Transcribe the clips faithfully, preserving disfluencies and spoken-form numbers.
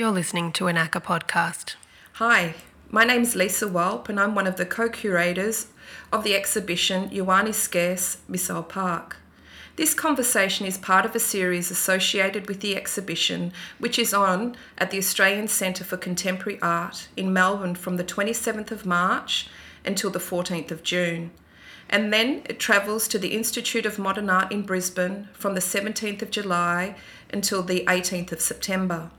You're listening to an A C C A podcast. Hi, my name's Lisa Walp and I'm one of the co-curators of the exhibition Yhonnie Scarce, Missile Park. This conversation is part of a series associated with the exhibition, which is on at the Australian Centre for Contemporary Art in Melbourne from the twenty-seventh of March until the fourteenth of June. And then it travels to the Institute of Modern Art in Brisbane from the seventeenth of July until the eighteenth of September.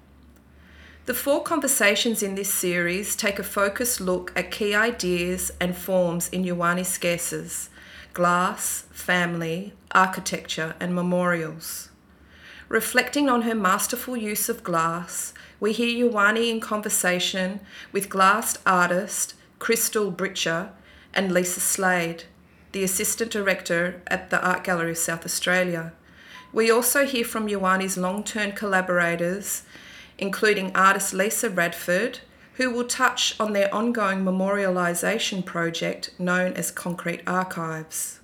The four conversations in this series take a focused look at key ideas and forms in Yhonnie Scarce's glass, family, architecture and memorials. Reflecting on her masterful use of glass, we hear Yhonnie in conversation with glass artist Crystal Britcher and Lisa Slade, the Assistant Director at the Art Gallery of South Australia. We also hear from Yhonnie's long-term collaborators, including artist Lisa Radford, who will touch on their ongoing memorialisation project known as Concrete Archives.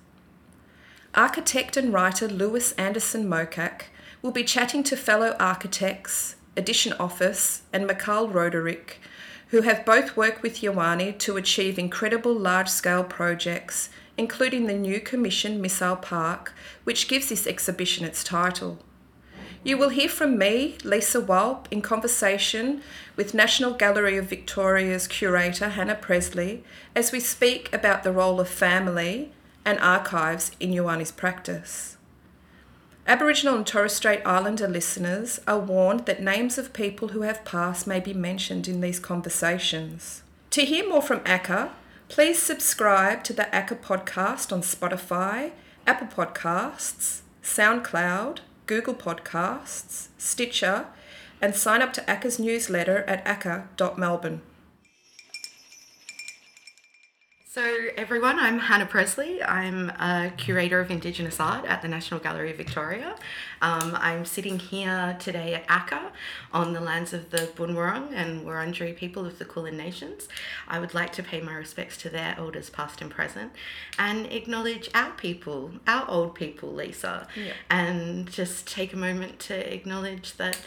Architect and writer Lewis Anderson Mokak will be chatting to fellow architects, Edition Office and Mikal Roderick, who have both worked with Yhonnie to achieve incredible large-scale projects, including the new commission Missile Park, which gives this exhibition its title. You will hear from me, Lisa Walp, in conversation with National Gallery of Victoria's curator Hannah Presley as we speak about the role of family and archives in Yhonnie's practice. Aboriginal and Torres Strait Islander listeners are warned that names of people who have passed may be mentioned in these conversations. To hear more from A C C A, please subscribe to the A C C A podcast on Spotify, Apple Podcasts, SoundCloud, Google Podcasts, Stitcher, and sign up to A C C A's newsletter at a c c a dot melbourne. So everyone, I'm Hannah Presley. I'm a curator of Indigenous art at the National Gallery of Victoria. Um, I'm sitting here today at A C C A on the lands of the Boon Wurrung and Wurundjeri people of the Kulin Nations. I would like to pay my respects to their elders past and present and acknowledge our people, our old people, Lisa, yeah. And just take a moment to acknowledge that,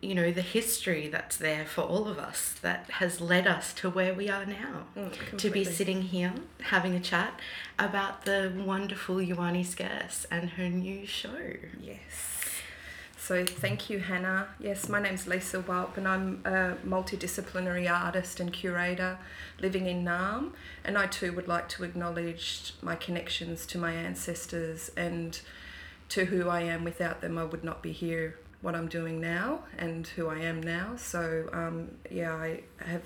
you know, the history that's there for all of us that has led us to where we are now. Mm, to be sitting here having a chat about the wonderful Yhonnie Scarce and her new show. Yes. So thank you, Hannah. Yes, my name's Lisa Walp and I'm a multidisciplinary artist and curator living in Naarm, and I too would like to acknowledge my connections to my ancestors and to who I am. Without them, I would not be here, what I'm doing now and who I am now. So um, yeah, I have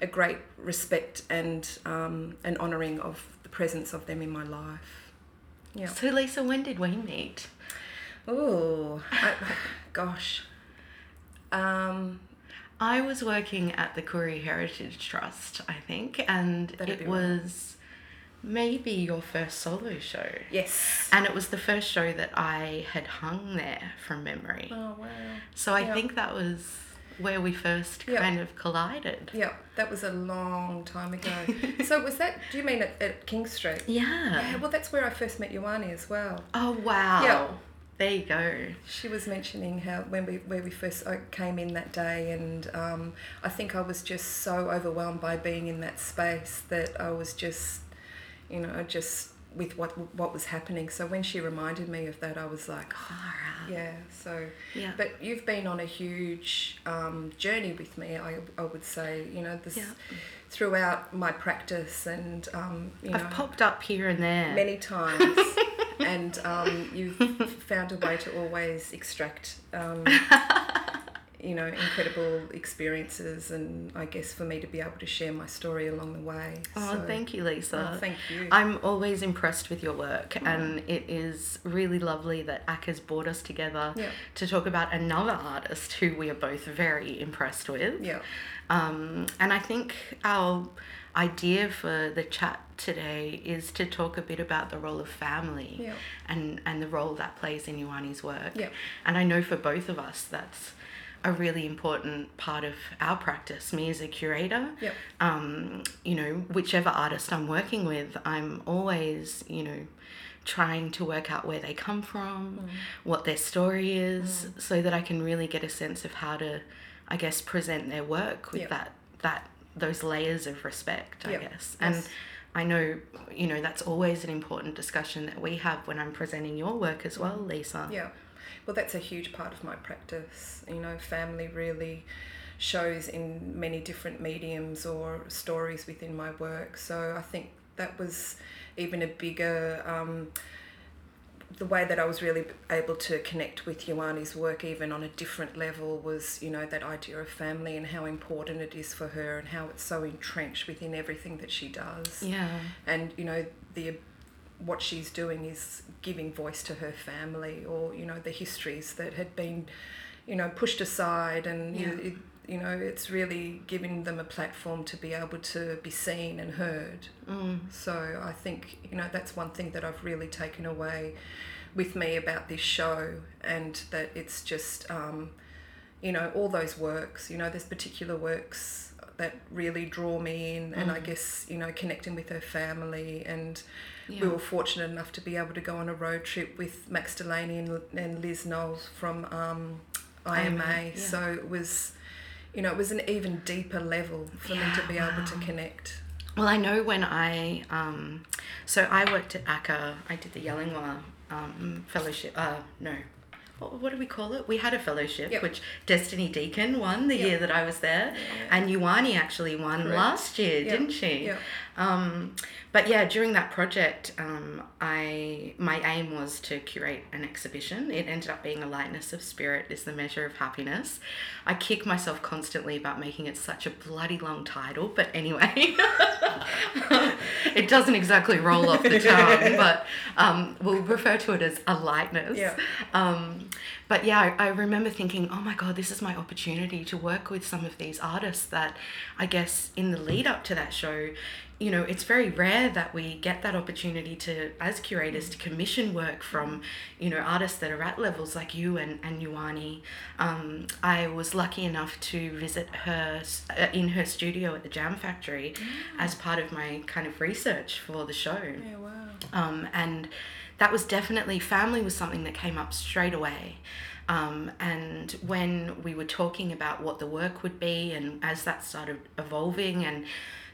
a great respect and um, an honouring of the presence of them in my life. Yeah. So Lisa, when did we meet? Oh, gosh. Um, I was working at the Koori Heritage Trust, I think, and it was right. Maybe your first solo show. Yes. And it was the first show that I had hung there from memory. Oh, wow. So I yeah. think that was where we first yeah. kind of collided. Yeah, that was a long time ago. So was that, do you mean at, at King Street? Yeah. Yeah, well, that's where I first met Yhonnie as well. Oh, wow. Yeah. There you go. She was mentioning how when we where we first came in that day, and um, I think I was just so overwhelmed by being in that space that I was just, you know, just with what what was happening. So when she reminded me of that, I was like, oh, yeah. So, yeah. But you've been on a huge um, journey with me, I I would say, you know, this yeah. throughout my practice, and um, you I've know, popped up here and there many times. And um, you've found a way to always extract, um, you know, incredible experiences, and I guess for me to be able to share my story along the way. Oh, so, thank you, Lisa. Oh, thank you. I'm always impressed with your work, mm. and it is really lovely that A C C A's brought us together yeah. to talk about another artist who we are both very impressed with. Yeah. Um, and I think our idea for the chat today is to talk a bit about the role of family yeah. and, and the role that plays in Yhonnie's work. Yeah. And I know for both of us that's a really important part of our practice. Me as a curator, yeah. um, you know, whichever artist I'm working with, I'm always, you know, trying to work out where they come from, mm. what their story is, mm. so that I can really get a sense of how to I guess, present their work with yep. that that those layers of respect, I yep. guess. And yes. I know, you know, that's always an important discussion that we have when I'm presenting your work as well, Lisa. Yeah. Well, that's a huge part of my practice. You know, family really shows in many different mediums or stories within my work. So I think that was even a bigger... Um, the way that I was really able to connect with Yhonnie's work even on a different level was, you know, that idea of family and how important it is for her and how it's so entrenched within everything that she does. Yeah. And, you know, the what she's doing is giving voice to her family or, you know, the histories that had been, you know, pushed aside and, yeah. it, you know, it's really giving them a platform to be able to be seen and heard. Mm. So I think, you know, that's one thing that I've really taken away with me about this show, and that it's just, um, you know, all those works, you know, there's particular works that really draw me in, and mm. I guess, you know, connecting with her family, and yeah. we were fortunate enough to be able to go on a road trip with Max Delaney and, and Liz Knowles from um, I M A, I mean, yeah. so it was, you know, it was an even deeper level for yeah, me to be wow. able to connect. Well, I know when I, um, so I worked at A C C A, I did the Yellingwa um, fellowship, uh, no, What, what do we call it? We had a fellowship, yep. which Destiny Deacon won the yep. year that I was there, yeah. and Yhonnie actually won Correct. last year, yep. didn't she? Yep. Um, but yeah, during that project, um, I my aim was to curate an exhibition. It ended up being A Lightness of Spirit is the Measure of Happiness. I kick myself constantly about making it such a bloody long title, but anyway, it doesn't exactly roll off the tongue, but um, we'll refer to it as A Lightness. Yeah. Um, But yeah, I remember thinking, oh my God, this is my opportunity to work with some of these artists that I guess in the lead up to that show, you know, it's very rare that we get that opportunity to, as curators, to commission work from, you know, artists that are at levels like you and, and Yhonnie. Um, I was lucky enough to visit her uh, in her studio at the Jam Factory oh. as part of my kind of research for the show. Yeah, wow. Um, and that was definitely, family was something that came up straight away. Um, and when we were talking about what the work would be, and as that started evolving and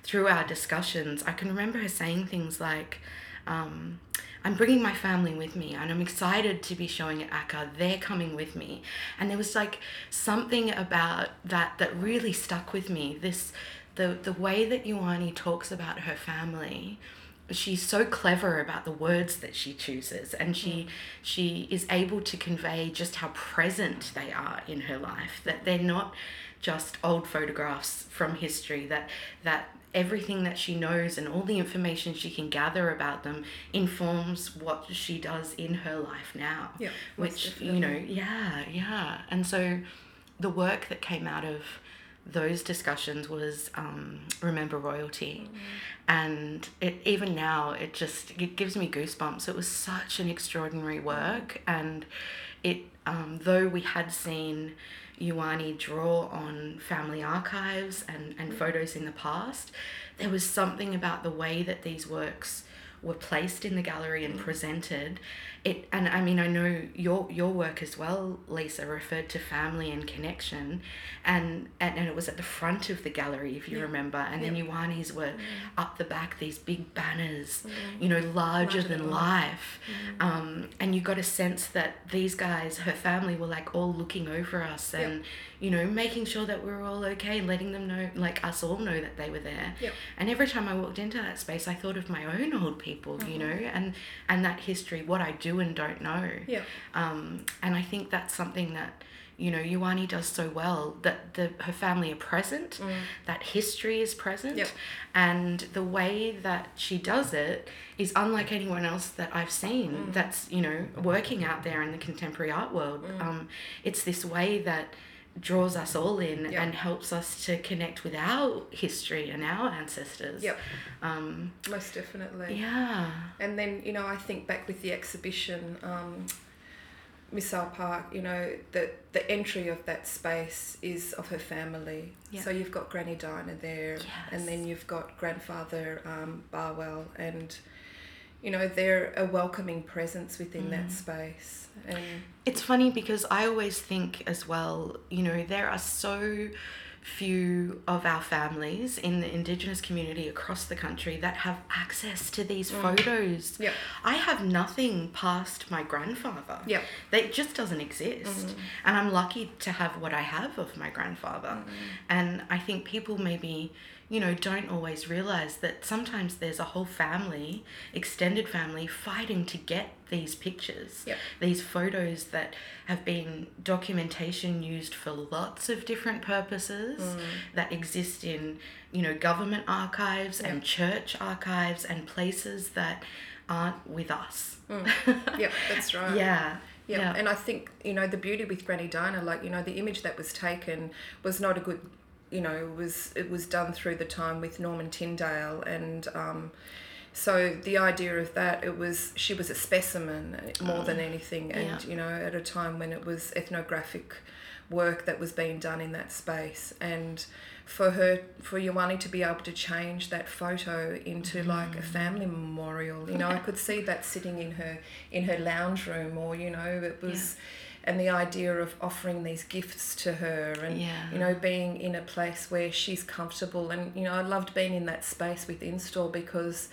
through our discussions, I can remember her saying things like, um, I'm bringing my family with me and I'm excited to be showing at A C C A. They're coming with me. And there was like something about that that really stuck with me. This, the, the way that Yhonnie talks about her family, she's so clever about the words that she chooses, and she mm. she is able to convey just how present they are in her life, that they're not just old photographs from history, that that everything that she knows and all the information she can gather about them informs what she does in her life now. Yeah, which, you know, yeah, yeah. And so the work that came out of those discussions was um, Remember Royalty. Mm. And it, even now, it just it gives me goosebumps. It was such an extraordinary work. And it, um, though we had seen Yhonnie draw on family archives and, and mm. photos in the past, there was something about the way that these works were placed in the gallery and presented. It, and I mean, I know your your work as well, Lisa, referred to family and connection, and and, and it was at the front of the gallery, if you yeah. remember, and yeah. then Yhonnie's were yeah. up the back, these big banners, yeah. you know, larger, larger than, than life, life. Yeah. Um, and you got a sense that these guys, her family, were like all looking over us and yeah. you know, making sure that we were all okay and letting them know, like us all know, that they were there. Yeah. And every time I walked into that space, I thought of my own old people, mm-hmm. you know, and and that history, what I do and don't know. Yeah. Um, and I think that's something that, you know, Yhonnie does so well, that the her family are present, mm. that history is present, yep. and the way that she does it is unlike anyone else that I've seen mm. that's, you know, working out there in the contemporary art world. Mm. Um, it's this way that draws us all in yep. and helps us to connect with our history and our ancestors. Yep. Um, Most definitely. Yeah. And then, you know, I think back with the exhibition, um, Missile Park, you know, the, the entry of that space is of her family. Yep. So you've got Granny Dinah there, yes. and then you've got grandfather um, Barwell, and you know, they're a welcoming presence within mm. that space. And it's funny because I always think as well, you know, there are so few of our families in the Indigenous community across the country that have access to these mm. photos. Yep. I have nothing past my grandfather. Yep. That just doesn't exist. Mm. And I'm lucky to have what I have of my grandfather. Mm. And I think people maybe, you know, don't always realise that sometimes there's a whole family, extended family, fighting to get these pictures, yep. these photos that have been documentation used for lots of different purposes mm. that exist in, you know, government archives yep. and church archives and places that aren't with us. Mm. Yep, that's right. Yeah. Yeah. Yep. And I think, you know, the beauty with Granny Dinah, like, you know, the image that was taken was not a good, you know, it was, it was done through the time with Norman Tyndale and, um, so the idea of that, it was, she was a specimen more than anything, and yeah. you know, at a time when it was ethnographic work that was being done in that space, and for her, for Yhonnie to be able to change that photo into mm. like a family memorial, you know, yeah. I could see that sitting in her in her lounge room, or you know, it was. Yeah. And the idea of offering these gifts to her and, yeah. you know, being in a place where she's comfortable. And, you know, I loved being in that space with InStore because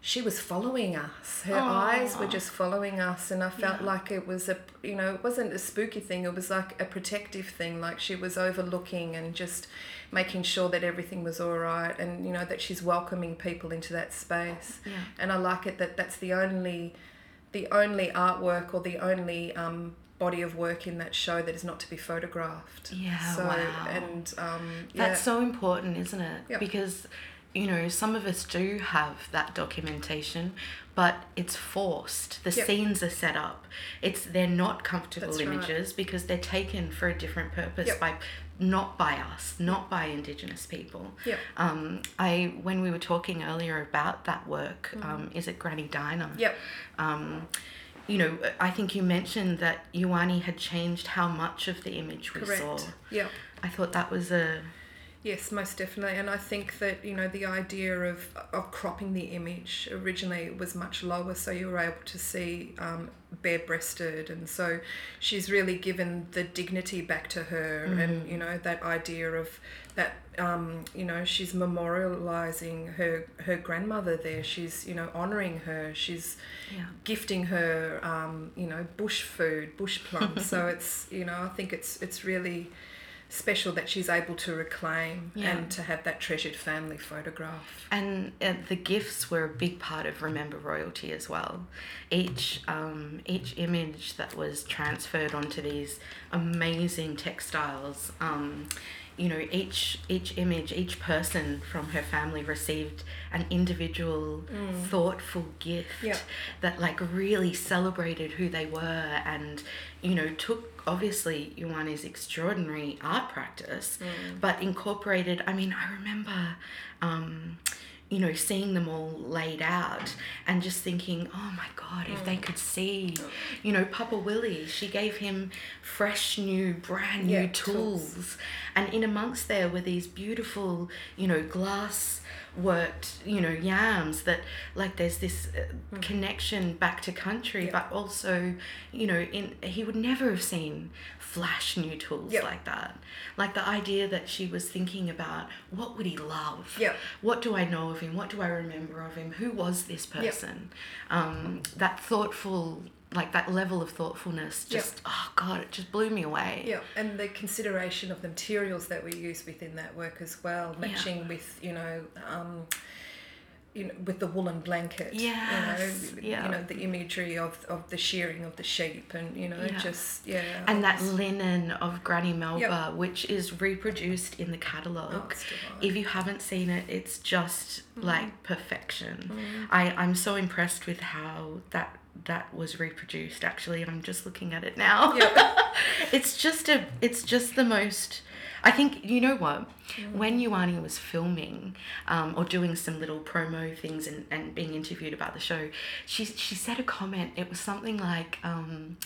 she was following us. Her Aww. Eyes were just following us. And I felt yeah. like it was a, you know, it wasn't a spooky thing. It was like a protective thing. Like she was overlooking and just making sure that everything was all right. And, you know, that she's welcoming people into that space. Yeah. And I like it that that's the only, the only artwork or the only... um. body of work in that show that is not to be photographed. Yeah, so, wow. And um, yeah. that's so important, isn't it? Yep. Because, you know, some of us do have that documentation, but it's forced. The yep. scenes are set up. It's they're not comfortable that's images right. because they're taken for a different purpose yep. by not by us, not by Indigenous people. Yep. Um, I when we were talking earlier about that work, mm. um, is it Granny Dinah? Yep. Um, You know, I think you mentioned that Yhonnie had changed how much of the image we Correct. Saw. Yeah. I thought that was a... Yes, most definitely. And I think that, you know, the idea of, of cropping the image originally was much lower, so you were able to see um, bare-breasted. And so she's really given the dignity back to her mm. and, you know, that idea of that, um, you know, she's memorialising her, her grandmother there. She's, you know, honouring her. She's yeah. gifting her, um, you know, bush food, bush plums. So it's, you know, I think it's it's really... special that she's able to reclaim yeah. and to have that treasured family photograph. And uh, the gifts were a big part of Remember Royalty as well. Each um, each image that was transferred onto these amazing textiles, um, you know, each each image, each person from her family received an individual mm. thoughtful gift yep. that like really celebrated who they were and, you know, took obviously Yhonnie's extraordinary art practice mm. but incorporated. I mean, I remember um you know, seeing them all laid out and just thinking, oh my God, if mm. they could see, you know, Papa Willie, she gave him fresh new, brand new yeah, tools. tools. And in amongst there were these beautiful, you know, glass worked, you know, yams that like there's this uh, mm. connection back to country, yeah. but also, you know, in he would never have seen flash new tools yep. like that. Like the idea that she was thinking about what would he love? Yep. What do I know of him? What do I remember of him? Who was this person? Yep. Um, that thoughtful, like that level of thoughtfulness just, yep. oh God, it just blew me away. Yeah, and the consideration of the materials that we use within that work as well, matching yeah. with, you know, um, you know, with the woolen blanket, yes. you know, yeah. you know, the imagery of, of the shearing of the sheep and, you know, yeah. just, yeah. And that linen of Granny Melba, yep. which is reproduced in the catalogue. Oh, if you haven't seen it, it's just mm-hmm. like perfection. Mm-hmm. I, I'm so impressed with how that that was reproduced. Actually, I'm just looking at it now. Yep. It's just a, it's just the most... I think, you know what, mm. when Yhonnie was filming um, or doing some little promo things and, and being interviewed about the show, she she said a comment. It was something like, um,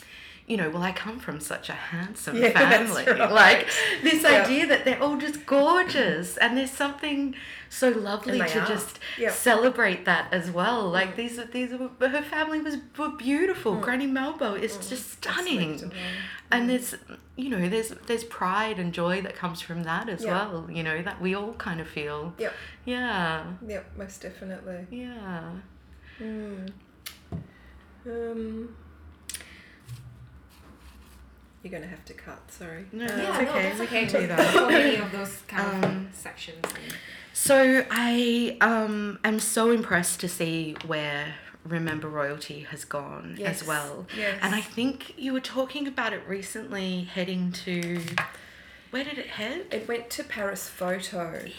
you know, well, I come from such a handsome yeah, family. That's right. Like this yeah. idea that they're all just gorgeous, and there's something so lovely to are. just yep. celebrate that as well. Like mm. these, these were, her family was were beautiful. Mm. Granny Melba is mm. just stunning, mm. and there's, you know, there's there's pride and joy that comes from that as yep. well. You know, that we all kind of feel. Yeah. Yeah. Yeah. Most definitely. Yeah. Mm. Um. You're going to have to cut, sorry. No, uh, yeah, it's okay. No, it's okay to do that. Any of those kind of um, sections. And... So I um, am so impressed to see where Remember Royalty has gone yes. as well. Yes. And I think you were talking about it recently heading to... Where did it head? It went to Paris Photo. Yes.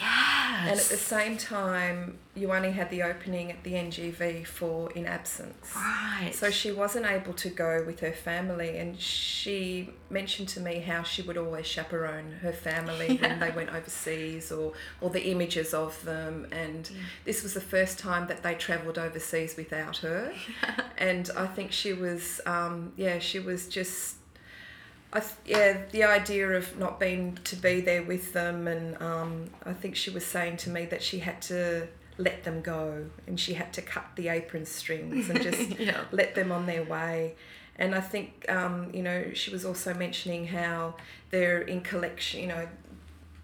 And at the same time, Yhonnie had the opening at the N G V for In Absence. Right. So she wasn't able to go with her family, and she mentioned to me how she would always chaperone her family yeah. when they went overseas, or, or the images of them. And yeah. this was the first time that they travelled overseas without her. Yeah. And I think she was, um, yeah, she was just... I th- yeah, the idea of not being to be there with them, and um, I think she was saying to me that she had to let them go, and she had to cut the apron strings and just yeah. let them on their way. And I think, um, you know, she was also mentioning how they're in collection, you know,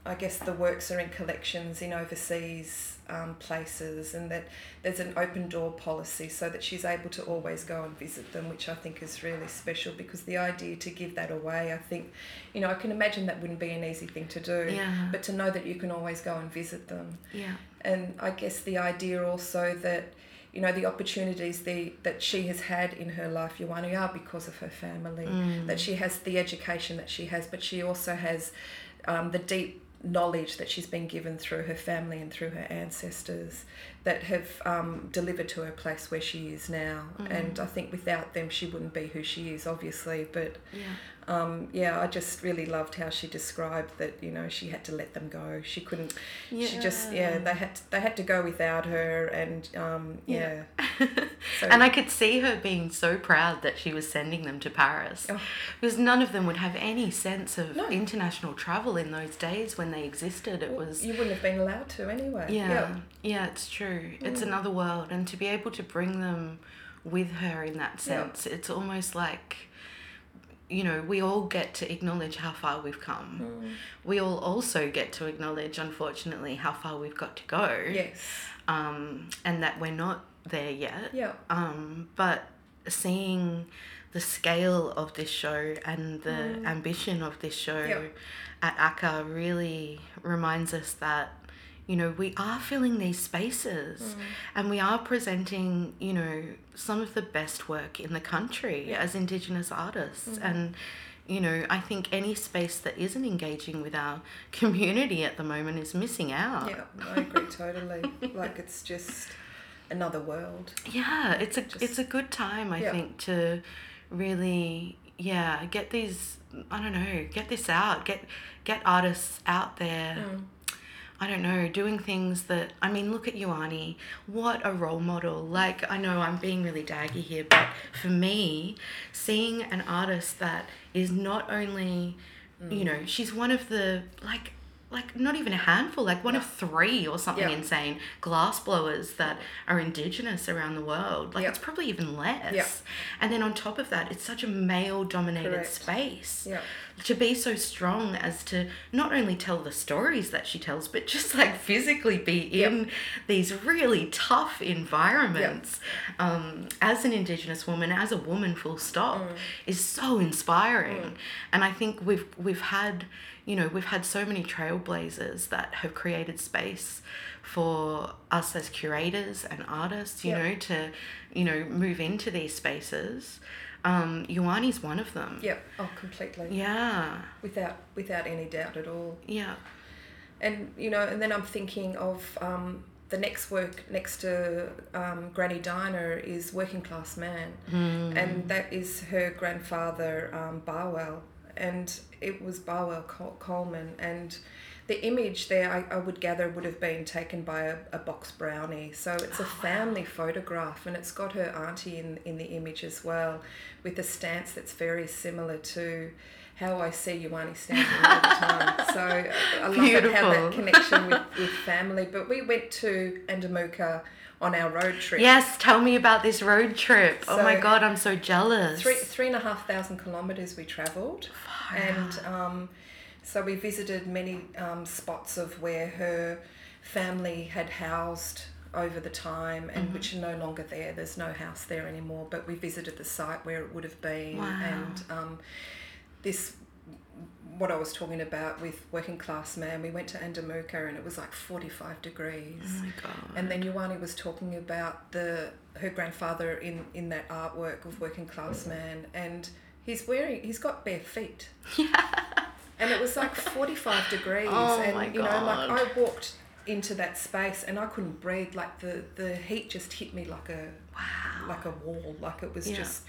I guess the works are in collections in overseas um, places, and that there's an open door policy so that she's able to always go and visit them, which I think is really special, because the idea to give that away, I think, you know, I can imagine that wouldn't be an easy thing to do, yeah. but to know that you can always go and visit them. Yeah. And I guess the idea also that, you know, the opportunities the, that she has had in her life, Yhonnie, are because of her family, mm. that she has the education that she has, but she also has um, the deep knowledge that she's been given through her family and through her ancestors that have um, delivered to her place where she is now. Mm. And I think without them she wouldn't be who she is, obviously. But yeah. Um, yeah, I just really loved how she described that, you know, she had to let them go. She couldn't, yeah. she just, yeah, they had to, they had to go without her, and um, yeah. yeah. So, and I could see her being so proud that she was sending them to Paris, oh. because none of them would have any sense of no. international travel in those days when they existed. It well, was you wouldn't have been allowed to anyway. Yeah, yeah, yeah it's true. It's mm. another world, and to be able to bring them with her in that sense, yeah. it's almost like, you know, we all get to acknowledge how far we've come. Mm. We all also get to acknowledge, unfortunately, how far we've got to go. Yes. Um, and that we're not there yet. Yeah. Um, but seeing the scale of this show and the mm. ambition of this show yeah. at A C C A really reminds us that, you know, we are filling these spaces mm. and we are presenting, you know, some of the best work in the country yeah. as Indigenous artists. Mm. And, you know, I think any space that isn't engaging with our community at the moment is missing out. Yeah, I agree totally. Like, it's just another world. Yeah, it's a, just, it's a good time, I yeah. think, to really... Yeah, get these, I don't know, get this out, get get artists out there, mm. I don't know, doing things that, I mean, look at Yhonnie, what a role model. Like, I know I'm being really daggy here, but for me, seeing an artist that is not only, mm. you know, she's one of the, like, like not even a handful, like one yeah. of three or something yeah. insane glassblowers that are Indigenous around the world. Like yeah. it's probably even less. Yeah. And then on top of that, it's such a male-dominated Correct. space. Yeah. To be so strong as to not only tell the stories that she tells, but just like physically be in yep. these really tough environments yep. um, as an Indigenous woman, as a woman full stop, mm. is so inspiring. Mm. And I think we've we've had, you know, we've had so many trailblazers that have created space for us as curators and artists, you yep. know, to, you know, move into these spaces. Um, Yhonnie's one of them. Yep. Oh, completely. Yeah. Without without any doubt at all. Yeah. And, you know, and then I'm thinking of um, the next work next to um, Granny Dinah is Working Class Man. Mm. And that is her grandfather, um, Barwell. and it was Barwell Col- Coleman, and the image there, I, I would gather, would have been taken by a, a box brownie. So it's a family photograph, and it's got her auntie in, in the image as well, with a stance that's very similar to how I see Yhonnie standing all the time. So I, I love it, how that connection with, with family. But we went to Andamooka on our road trip. Yes, tell me about this road trip. So oh my God, I'm so jealous. Three three and a half thousand kilometres we travelled, wow. and um, so we visited many um, spots of where her family had housed over the time, and mm-hmm. which are no longer there. There's no house there anymore. But we visited the site where it would have been, wow. and um, this. What I was talking about with Working Class Man, we went to Andamooka and it was like forty-five degrees. Oh my God. And then Yhonnie was talking about the her grandfather in, in that artwork of Working Class Man, and he's wearing he's got bare feet. Yeah. And it was like forty-five degrees. Oh and my God. You know, like I walked into that space and I couldn't breathe, like the, the heat just hit me like a wow. like a wall, like it was yeah. just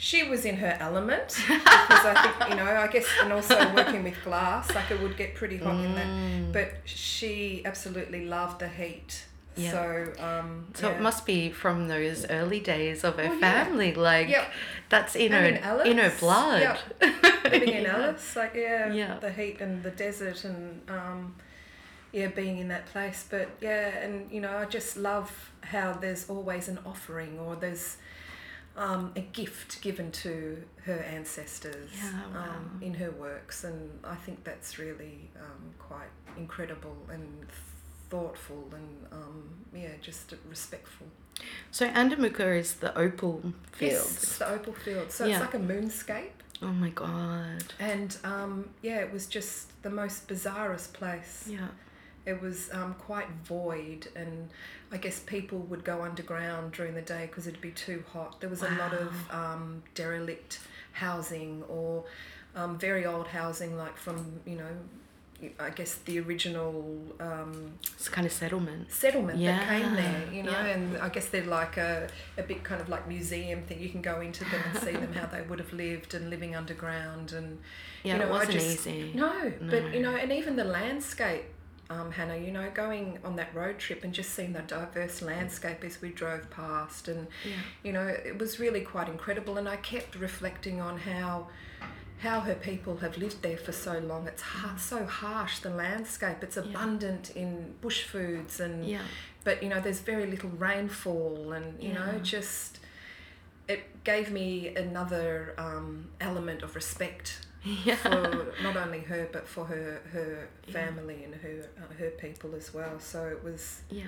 she was in her element, because I think, you know, I guess, and also working with glass, like it would get pretty hot mm. in that, but she absolutely loved the heat. Yeah. So, um, so yeah. it must be from those early days of her oh, family, yeah. like yep. that's in and her in, in her blood. Yep. Living in yeah. Alice, like yeah, yeah, the heat and the desert and um, yeah, being in that place. But yeah, and you know, I just love how there's always an offering, or there's. Um, a gift given to her ancestors yeah, wow. um, in her works, and I think that's really um, quite incredible and thoughtful and um, yeah, just respectful. So Andamooka is the opal field. Yes, it's the opal field. So yeah. it's like a moonscape. Oh my God! And um, yeah, it was just the most bizarrest place. Yeah. It was um, quite void, and I guess people would go underground during the day because it'd be too hot. There was wow. a lot of um, derelict housing, or um, very old housing, like from, you know, I guess the original... Um, it's kind of settlement. Settlement yeah. that came there, you know, yeah. and I guess they're like a, a bit kind of like museum thing. You can go into them and see them, how they would have lived and living underground. And yeah, you know, it wasn't I just, easy. No, no, but, you know, and even the landscape, Um, Hannah, you know, going on that road trip and just seeing the diverse landscape as we drove past, and yeah. you know, it was really quite incredible. And I kept reflecting on how how her people have lived there for so long. It's ha- so harsh, the landscape. It's abundant yeah. in bush foods, and yeah. but you know, there's very little rainfall, and you yeah. know, just it gave me another um, element of respect. Yeah. For not only her, but for her her family yeah. and her uh, her people as well. So it was yeah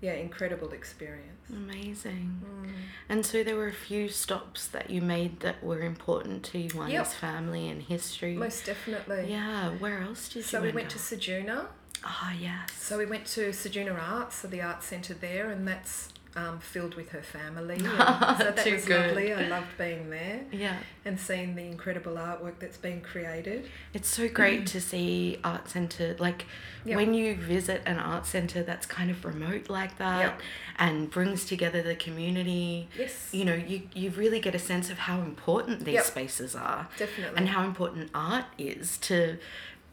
yeah incredible experience. Amazing. Mm. And so there were a few stops that you made that were important to one's yep. family and history. Most definitely. Yeah. Where else did you? So we went up? to Ceduna. Oh yes. So we went to Ceduna Arts, so the art centre there, and that's um, filled with her family. And so that was good. Lovely. I loved being there. Yeah. And seeing the incredible artwork that's been created. It's so great mm. to see art centre, like yep. when you visit an art centre that's kind of remote like that yep. and brings together the community. Yes. You know, you, you really get a sense of how important these yep. spaces are. Definitely. And how important art is to,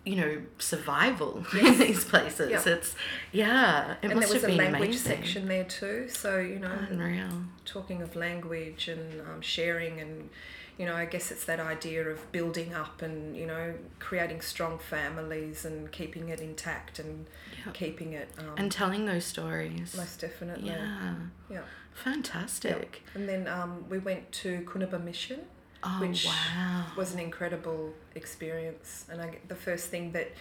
you know, survival yes. in these places. Yep. It's, yeah, it and must have been amazing. And there was a language amazing. section there too, so, you know, unreal. Talking of language and um, sharing, and, you know, I guess it's that idea of building up and, you know, creating strong families and keeping it intact and yep. keeping it... Um, and telling those stories. Most definitely. Yeah. Yeah. Fantastic. Yep. And then um, we went to Kunuba Mission. Oh, which wow. was an incredible experience. And I, the first thing that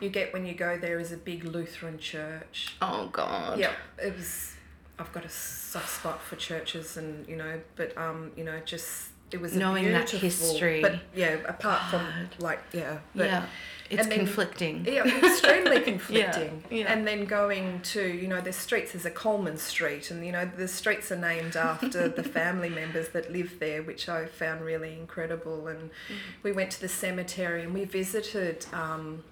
you get when you go there is a big Lutheran church. Oh, God. Yeah, it was, I've got a soft spot for churches and, you know, but, um, you know, just, it was knowing a beautiful, that history. But, yeah, apart God. from, like, yeah. But, yeah, it's then, conflicting. Yeah, extremely conflicting. Yeah, yeah. And then going to, you know, there's streets, there's a Coleman Street, and, you know, the streets are named after the family members that live there, which I found really incredible. And mm-hmm. we went to the cemetery and we visited um,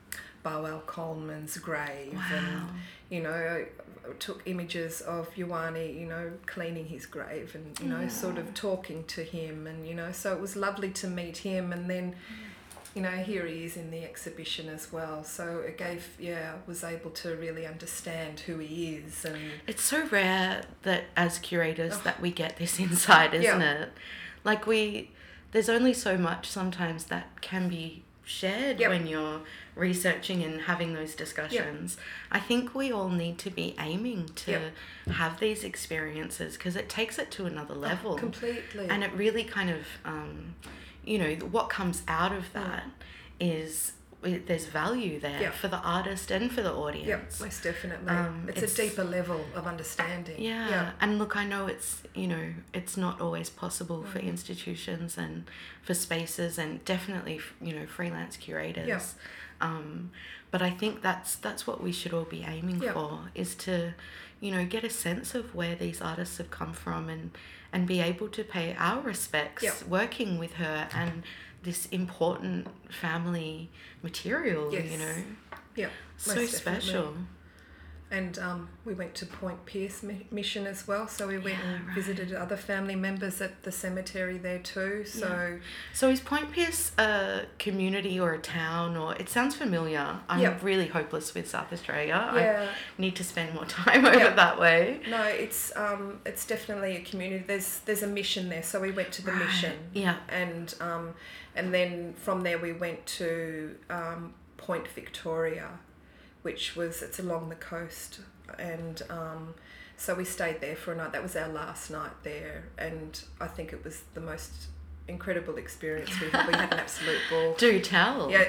Barwell Coleman's grave. Wow. And, you know, took images of Yhonnie, you know, cleaning his grave and, you know, yeah. sort of talking to him. And, you know, so it was lovely to meet him. And then you know, here he is in the exhibition as well. So it gave, yeah, was able to really understand who he is. And it's so rare that as curators oh. that we get this insight, isn't yeah. it? Like we, there's only so much sometimes that can be shared yep. when you're researching and having those discussions. Yep. I think we all need to be aiming to yep. have these experiences, because it takes it to another level. Oh, completely. And it really kind of, um, you know, what comes out of that mm. is it, there's value there yep. for the artist and for the audience. Yep, most definitely. Um, it's, it's a deeper level of understanding. Yeah. Yep. And look, I know it's, you know, it's not always possible mm. for institutions and for spaces and definitely, you know, freelance curators. Yep. Um, but I think that's that's what we should all be aiming yep. for, is to, you know, get a sense of where these artists have come from and, and be able to pay our respects yep. working with her and this important family material, yes. you know. Yeah, so most special. Definitely. And um, we went to Point Pearce Mission as well, so we went yeah, and right. visited other family members at the cemetery there too. So, yeah. so is Point Pearce a community or a town? Or it sounds familiar. I'm yep. really hopeless with South Australia. Yeah. I need to spend more time over yep. that way. No, it's um, it's definitely a community. There's there's a mission there, so we went to the right. mission. Yeah, and um, and then from there we went to um, Point Victoria, which was, it's along the coast, and um, so we stayed there for a night. That was our last night there, and I think it was the most incredible experience we had. We had an absolute ball. Do tell. Yeah,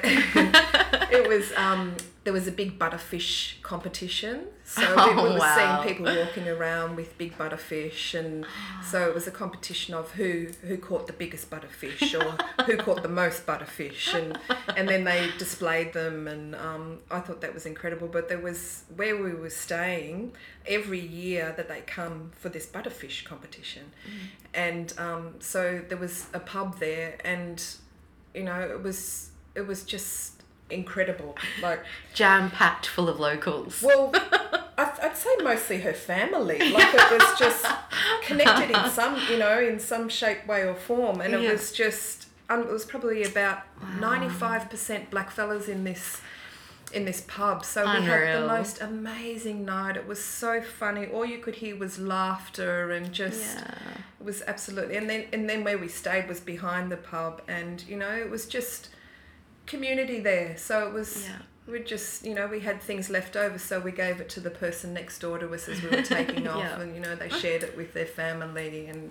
it was. Um, there was a big butterfish competition, so oh, we, we were wow. seeing people walking around with big butterfish, and so it was a competition of who who caught the biggest butterfish or who caught the most butterfish, and and then they displayed them, and um, I thought that was incredible. But there was, where we were staying, every year that they come for this butterfish competition, mm. and um, so there was a pub there, and you know it was it was just. incredible, like jam-packed full of locals. Well, I'd, I'd say mostly her family, like it was just connected in some, you know, in some shape, way or form, and it yeah. was just um, it was probably about ninety-five percent black fellas in this in this pub, so Unreal. We had the most amazing night. It was so funny, all you could hear was laughter, and just yeah. it was absolutely, and then and then where we stayed was behind the pub, and you know it was just community there, so it was yeah. we just, you know, we had things left over, so we gave it to the person next door to us as we were taking yeah. off, and you know they shared it with their family, and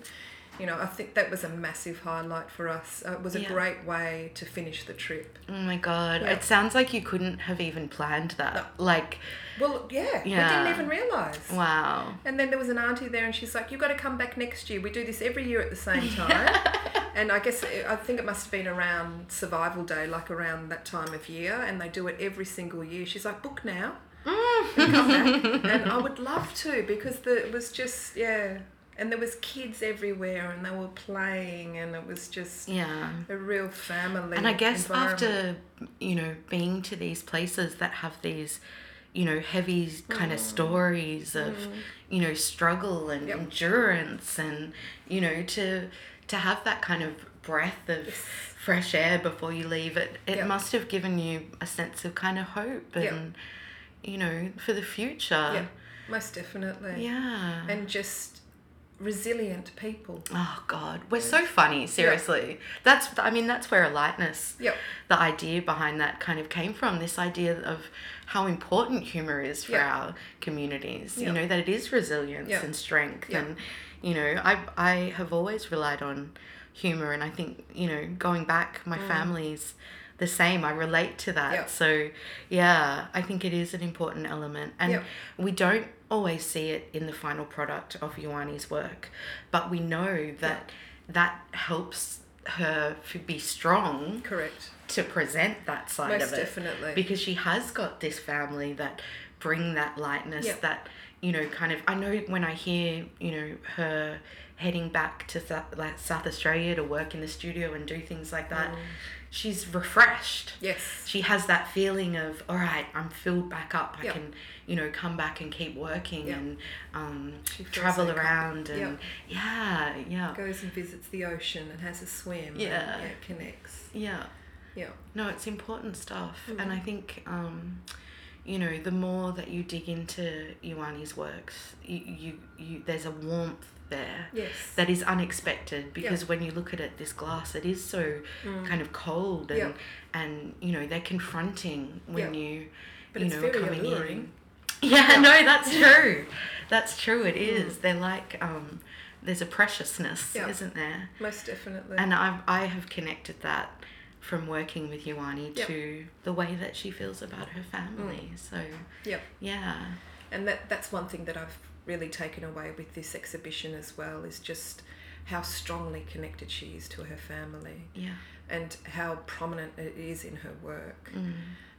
you know I think that was a massive highlight for us. Uh, it was yeah. a great way to finish the trip. Oh my god, yeah. it sounds like you couldn't have even planned that. No. Like well yeah, yeah we didn't even realise. Wow. And then there was an auntie there, and she's like, you've got to come back next year, we do this every year at the same time. Yeah. And I guess, I think it must have been around Survival Day, like around that time of year, and they do it every single year. She's like, book now. Mm. And come back. And I would love to, because the, it was just, yeah. And there was kids everywhere, and they were playing, and it was just yeah. a real family. And I guess after, you know, being to these places that have these, you know, heavy kind mm. of stories of, mm. you know, struggle and yep. endurance, and, you know, to... to have that kind of breath of yes. fresh air before you leave, it it yep. must have given you a sense of kind of hope and, yep. you know, for the future. Yeah, most definitely. Yeah. And just resilient people. Oh, God. We're yeah. so funny, seriously. Yep. That's, I mean, that's where A Lightness, yep. the idea behind that kind of came from, this idea of how important humour is for yep. our communities, yep. you know, that it is resilience yep. and strength yep. and... You know, I I have always relied on humour, and I think, you know, going back, my mm. family's the same. I relate to that. Yep. So, yeah, I think it is an important element. And yep. we don't always see it in the final product of Yhonnie's work, but we know that yep. that helps her to be strong. Correct. To present that side Most of it. Definitely. Because she has got this family that bring that lightness, yep. that... You know, kind of, I know when I hear, you know, her heading back to Th- like South Australia to work in the studio and do things like that, mm. she's refreshed. Yes. She has that feeling of, all right, I'm filled back up. Yep. I can, you know, come back and keep working yep. and um, travel so around. Yep. And yeah, yeah. Goes and visits the ocean and has a swim. Yeah. And, yeah, connects. Yeah. Yeah. No, it's important stuff. Mm-hmm. And I think, um, you know, the more that you dig into Ioane's works, you, you, you there's a warmth there. Yes. That is unexpected, because yeah. when you look at it, this glass, it is so mm. kind of cold and, yeah. and, you know, they're confronting when yeah. you, but you know, are coming alluring. in. Yeah, yeah, no, that's true. That's true, it is. Mm. They're like, um, there's a preciousness, yeah. isn't there? Most definitely. And I've, I have connected that from working with Yhonnie yep. to the way that she feels about her family. Mm. So, yep. yeah. And that that's one thing that I've really taken away with this exhibition as well, is just how strongly connected she is to her family. Yeah. And how prominent it is in her work. Mm.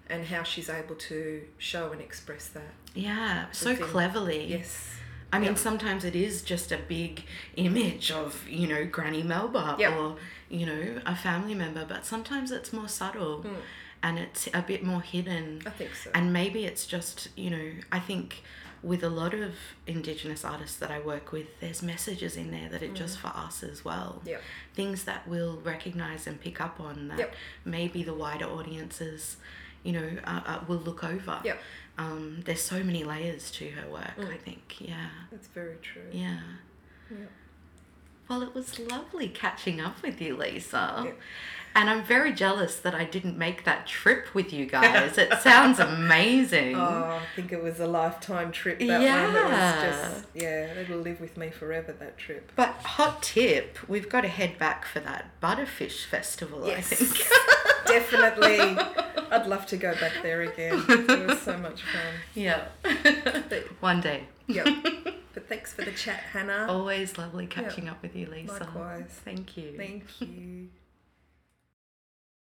And how she's able to show and express that. Yeah, so cleverly. Yes. I mean, yep. sometimes it is just a big image of, you know, Granny Melba yep. or, you know, a family member, but sometimes it's more subtle mm. and it's a bit more hidden. I think so. And maybe it's just, you know, I think with a lot of Indigenous artists that I work with, there's messages in there that are mm. just for us as well. Yep. Things that we'll recognise and pick up on that yep. maybe the wider audiences, you know, uh, uh, will look over. Yep. Um, there's so many layers to her work, mm. I think, yeah. That's very true. Yeah. Yep. Well, it was lovely catching up with you, Lisa. Yep. And I'm very jealous that I didn't make that trip with you guys. It sounds amazing. Oh, I think it was a lifetime trip, that yeah. one. That was just, yeah, it'll live with me forever, that trip. But hot tip, we've got to head back for that Butterfish Festival, yes. I think. Definitely. I'd love to go back there again. It was so much fun. Yeah. But, one day. Yep. But thanks for the chat, Hannah. Always lovely catching yep. up with you, Lisa. Likewise. Thank you. Thank you.